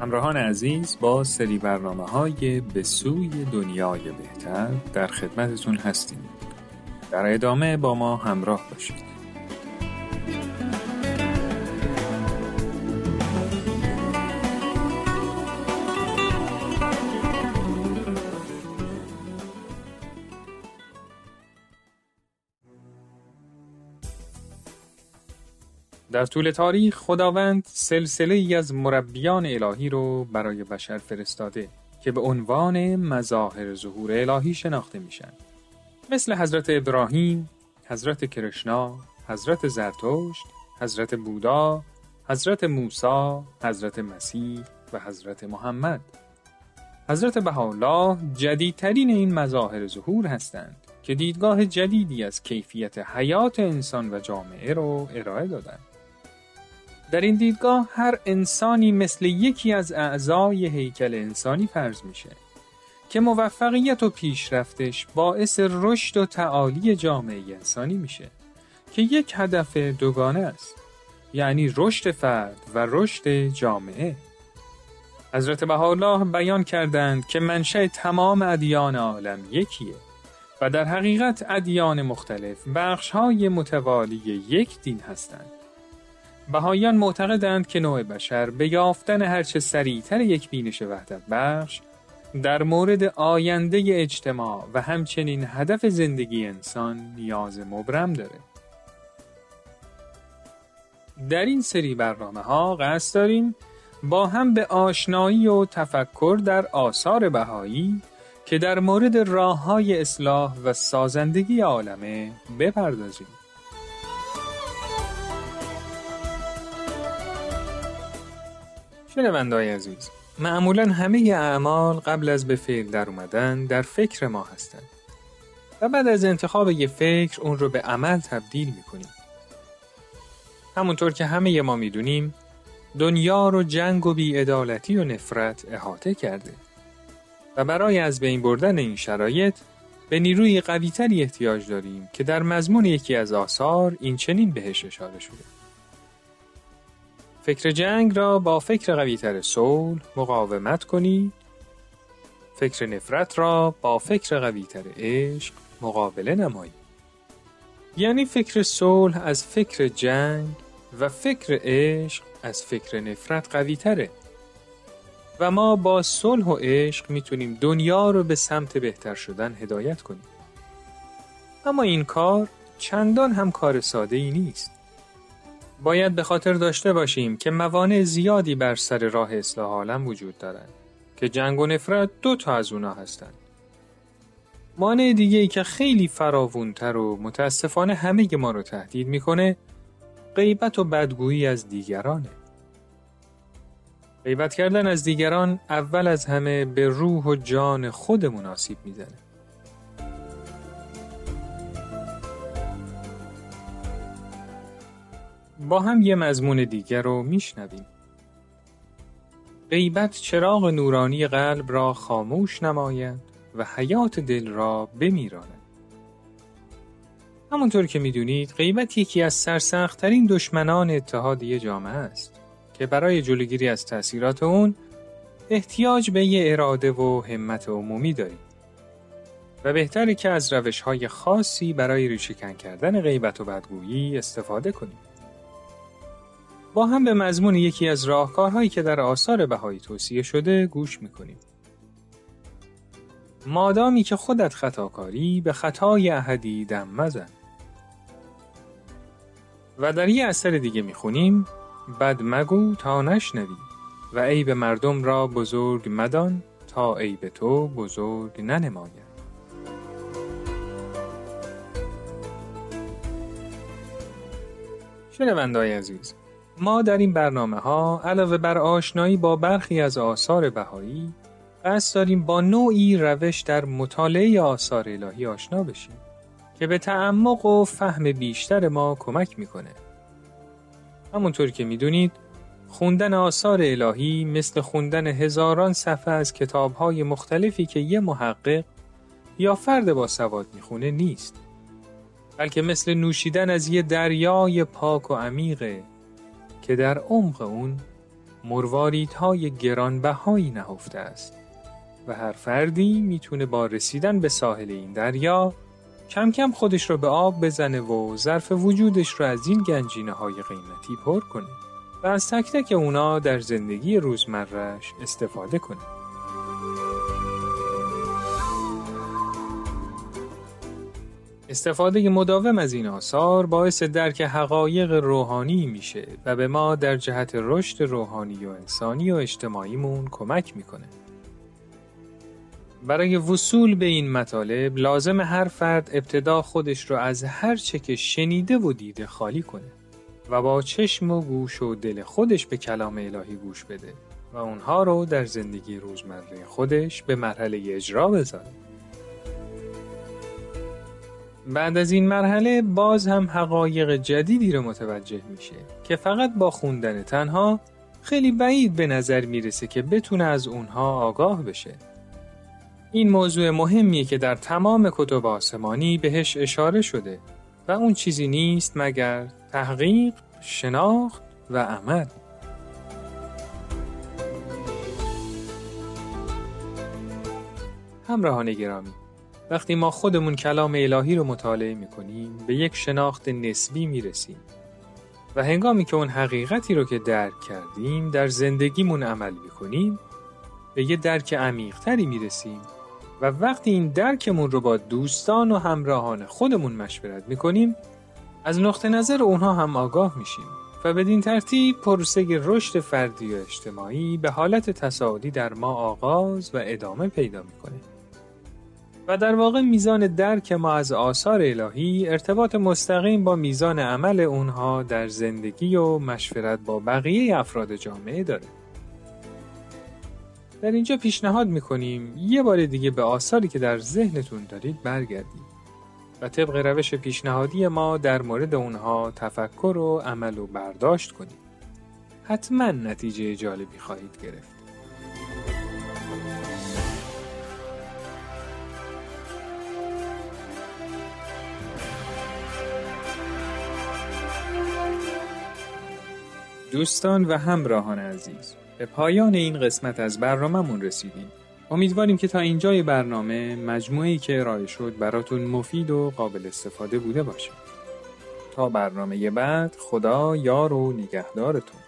همراهان عزیز، با سری برنامه‌های به سوی دنیای بهتر در خدمتتون هستیم. در ادامه با ما همراه باشید. در طول تاریخ خداوند سلسله‌ای از مربیان الهی رو برای بشر فرستاده که به عنوان مظاهر ظهور الهی شناخته میشن، مثل حضرت ابراهیم، حضرت کرشنا، حضرت زرتشت، حضرت بودا، حضرت موسا، حضرت مسیح و حضرت محمد. حضرت بهاءالله جدیدترین این مظاهر ظهور هستند که دیدگاه جدیدی از کیفیت حیات انسان و جامعه رو ارائه دادند. در این دیدگاه هر انسانی مثل یکی از اعضای هیکل انسانی فرض میشه که موفقیت و پیشرفتش باعث رشد و تعالی جامعه انسانی میشه که یک هدف دوگانه است، یعنی رشد فرد و رشد جامعه. حضرت بهاءالله بیان کردند که منشأ تمام ادیان عالم یکیه و در حقیقت ادیان مختلف بخش‌های متوالی یک دین هستند. بهایان معتقدند که نوع بشر به یافتن هرچه سریعتر یک بینش وحدت بخش در مورد آینده اجتماع و همچنین هدف زندگی انسان نیاز مبرم داره. در این سری برنامه‌ها قصد داریم با هم به آشنایی و تفکر در آثار بهایی که در مورد راه‌های اصلاح و سازندگی عالمه بپردازیم. شنونده‌های عزیز، معمولاً همه اعمال قبل از به فعل در اومدن در فکر ما هستند و بعد از انتخاب یه فکر اون رو به عمل تبدیل می‌کنیم. همونطور که همه ما می‌دونیم، دنیا رو جنگ و بی‌عدالتی و نفرت احاطه کرده و برای از بین بردن این شرایط به نیروی قوی‌تری احتیاج داریم که در مضمون یکی از آثار این چنین بهش اشاره شده: فکر جنگ را با فکر قوی‌تر صلح مقاومت کنید، فکر نفرت را با فکر قوی‌تر عشق مقابله نمایید. یعنی فکر صلح از فکر جنگ و فکر عشق از فکر نفرت قوی‌تره و ما با صلح و عشق میتونیم دنیا رو به سمت بهتر شدن هدایت کنیم. اما این کار چندان هم کار ساده‌ای نیست. باید به خاطر داشته باشیم که موانع زیادی بر سر راه اصلاح عالم وجود دارند که جنگ و نفرت دو تا از اونا هستند. مانع دیگه‌ای که خیلی فراوان‌تر و متاسفانه همه ما رو تهدید میکنه غیبت و بدگویی از دیگرانه. غیبت کردن از دیگران اول از همه به روح و جان خودمون آسیب میزنه. با هم یه مضمون دیگر رو میشنویم: غیبت چراغ نورانی قلب را خاموش نماید و حیات دل را بمیراند. همونطور که میدونید، غیبت یکی از سرسخت‌ترین دشمنان اتحادیه جامعه است که برای جلوگیری از تأثیرات اون احتیاج به یه اراده و همت عمومی داریم و بهتره که از روش‌های خاصی برای ریشه‌کن کردن غیبت و بدگویی استفاده کنیم. با هم به مضمون یکی از راهکارهایی که در آثار بهایی توصیه شده گوش می‌کنیم: مادامی که خودت خطاکاری، به خطای احدی دم مزن. و در یه اثر دیگه می‌خونیم: بد مگو تا نشنوی و عیب مردم را بزرگ مدان تا عیب تو بزرگ ننماید. شنونده‌های عزیز، ما در این برنامه‌ها علاوه بر آشنایی با برخی از آثار بهایی قصد داریم با نوعی روش در مطالعه آثار الهی آشنا بشیم که به تعمق و فهم بیشتر ما کمک میکنه. همونطور که میدونید، خوندن آثار الهی مثل خوندن هزاران صفحه از کتاب‌های مختلفی که یه محقق یا فرد با سواد میخونه نیست، بلکه مثل نوشیدن از یه دریای پاک و عمیقه که در عمق اون مرواریدهای گرانبهایی نهفته است و هر فردی میتونه با رسیدن به ساحل این دریا کم کم خودش رو به آب بزنه و ظرف وجودش رو از این گنجینه‌های قیمتی پر کنه و از تک تک اونا در زندگی روزمره‌اش استفاده کنه. استفاده مداوم از این آثار باعث درک حقایق روحانی میشه و به ما در جهت رشد روحانی و انسانی و اجتماعیمون کمک میکنه. برای وصول به این مطالب لازم هر فرد ابتدا خودش رو از هر چه که شنیده و دیده خالی کنه و با چشم و گوش و دل خودش به کلام الهی گوش بده و اونها رو در زندگی روزمره خودش به مرحله اجرا بذاره. بعد از این مرحله باز هم حقایق جدیدی رو متوجه میشه که فقط با خوندن تنها خیلی بعید به نظر میرسه که بتونه از اونها آگاه بشه. این موضوع مهمیه که در تمام کتب آسمانی بهش اشاره شده و اون چیزی نیست مگر تحقیق، شناخت و عمل. همراهان گرامی، وقتی ما خودمون کلام الهی رو مطالعه میکنیم به یک شناخت نسبی میرسیم و هنگامی که اون حقیقتی رو که درک کردیم در زندگیمون عمل میکنیم به یه درک عمیق‌تری میرسیم و وقتی این درکمون رو با دوستان و همراهان خودمون مشورت میکنیم از نقطه نظر اونها هم آگاه میشیم و بدین ترتیب پروسه رشد فردی و اجتماعی به حالت تصاعدی در ما آغاز و ادامه پیدا میکنه و در واقع میزان درک ما از آثار الهی ارتباط مستقیم با میزان عمل اونها در زندگی و مشورت با بقیه افراد جامعه داره. در اینجا پیشنهاد میکنیم یه بار دیگه به آثاری که در ذهنتون دارید برگردید و طبق روش پیشنهادی ما در مورد اونها تفکر و عمل و برداشت کنید. حتما نتیجه جالبی خواهید گرفت. دوستان و همراهان عزیز، به پایان این قسمت از برنامه‌مون رسیدیم. امیدواریم که تا اینجای برنامه مجموعه‌ای که ارائه شد براتون مفید و قابل استفاده بوده باشه. تا برنامه بعد، خدا یار و نگهدارتون.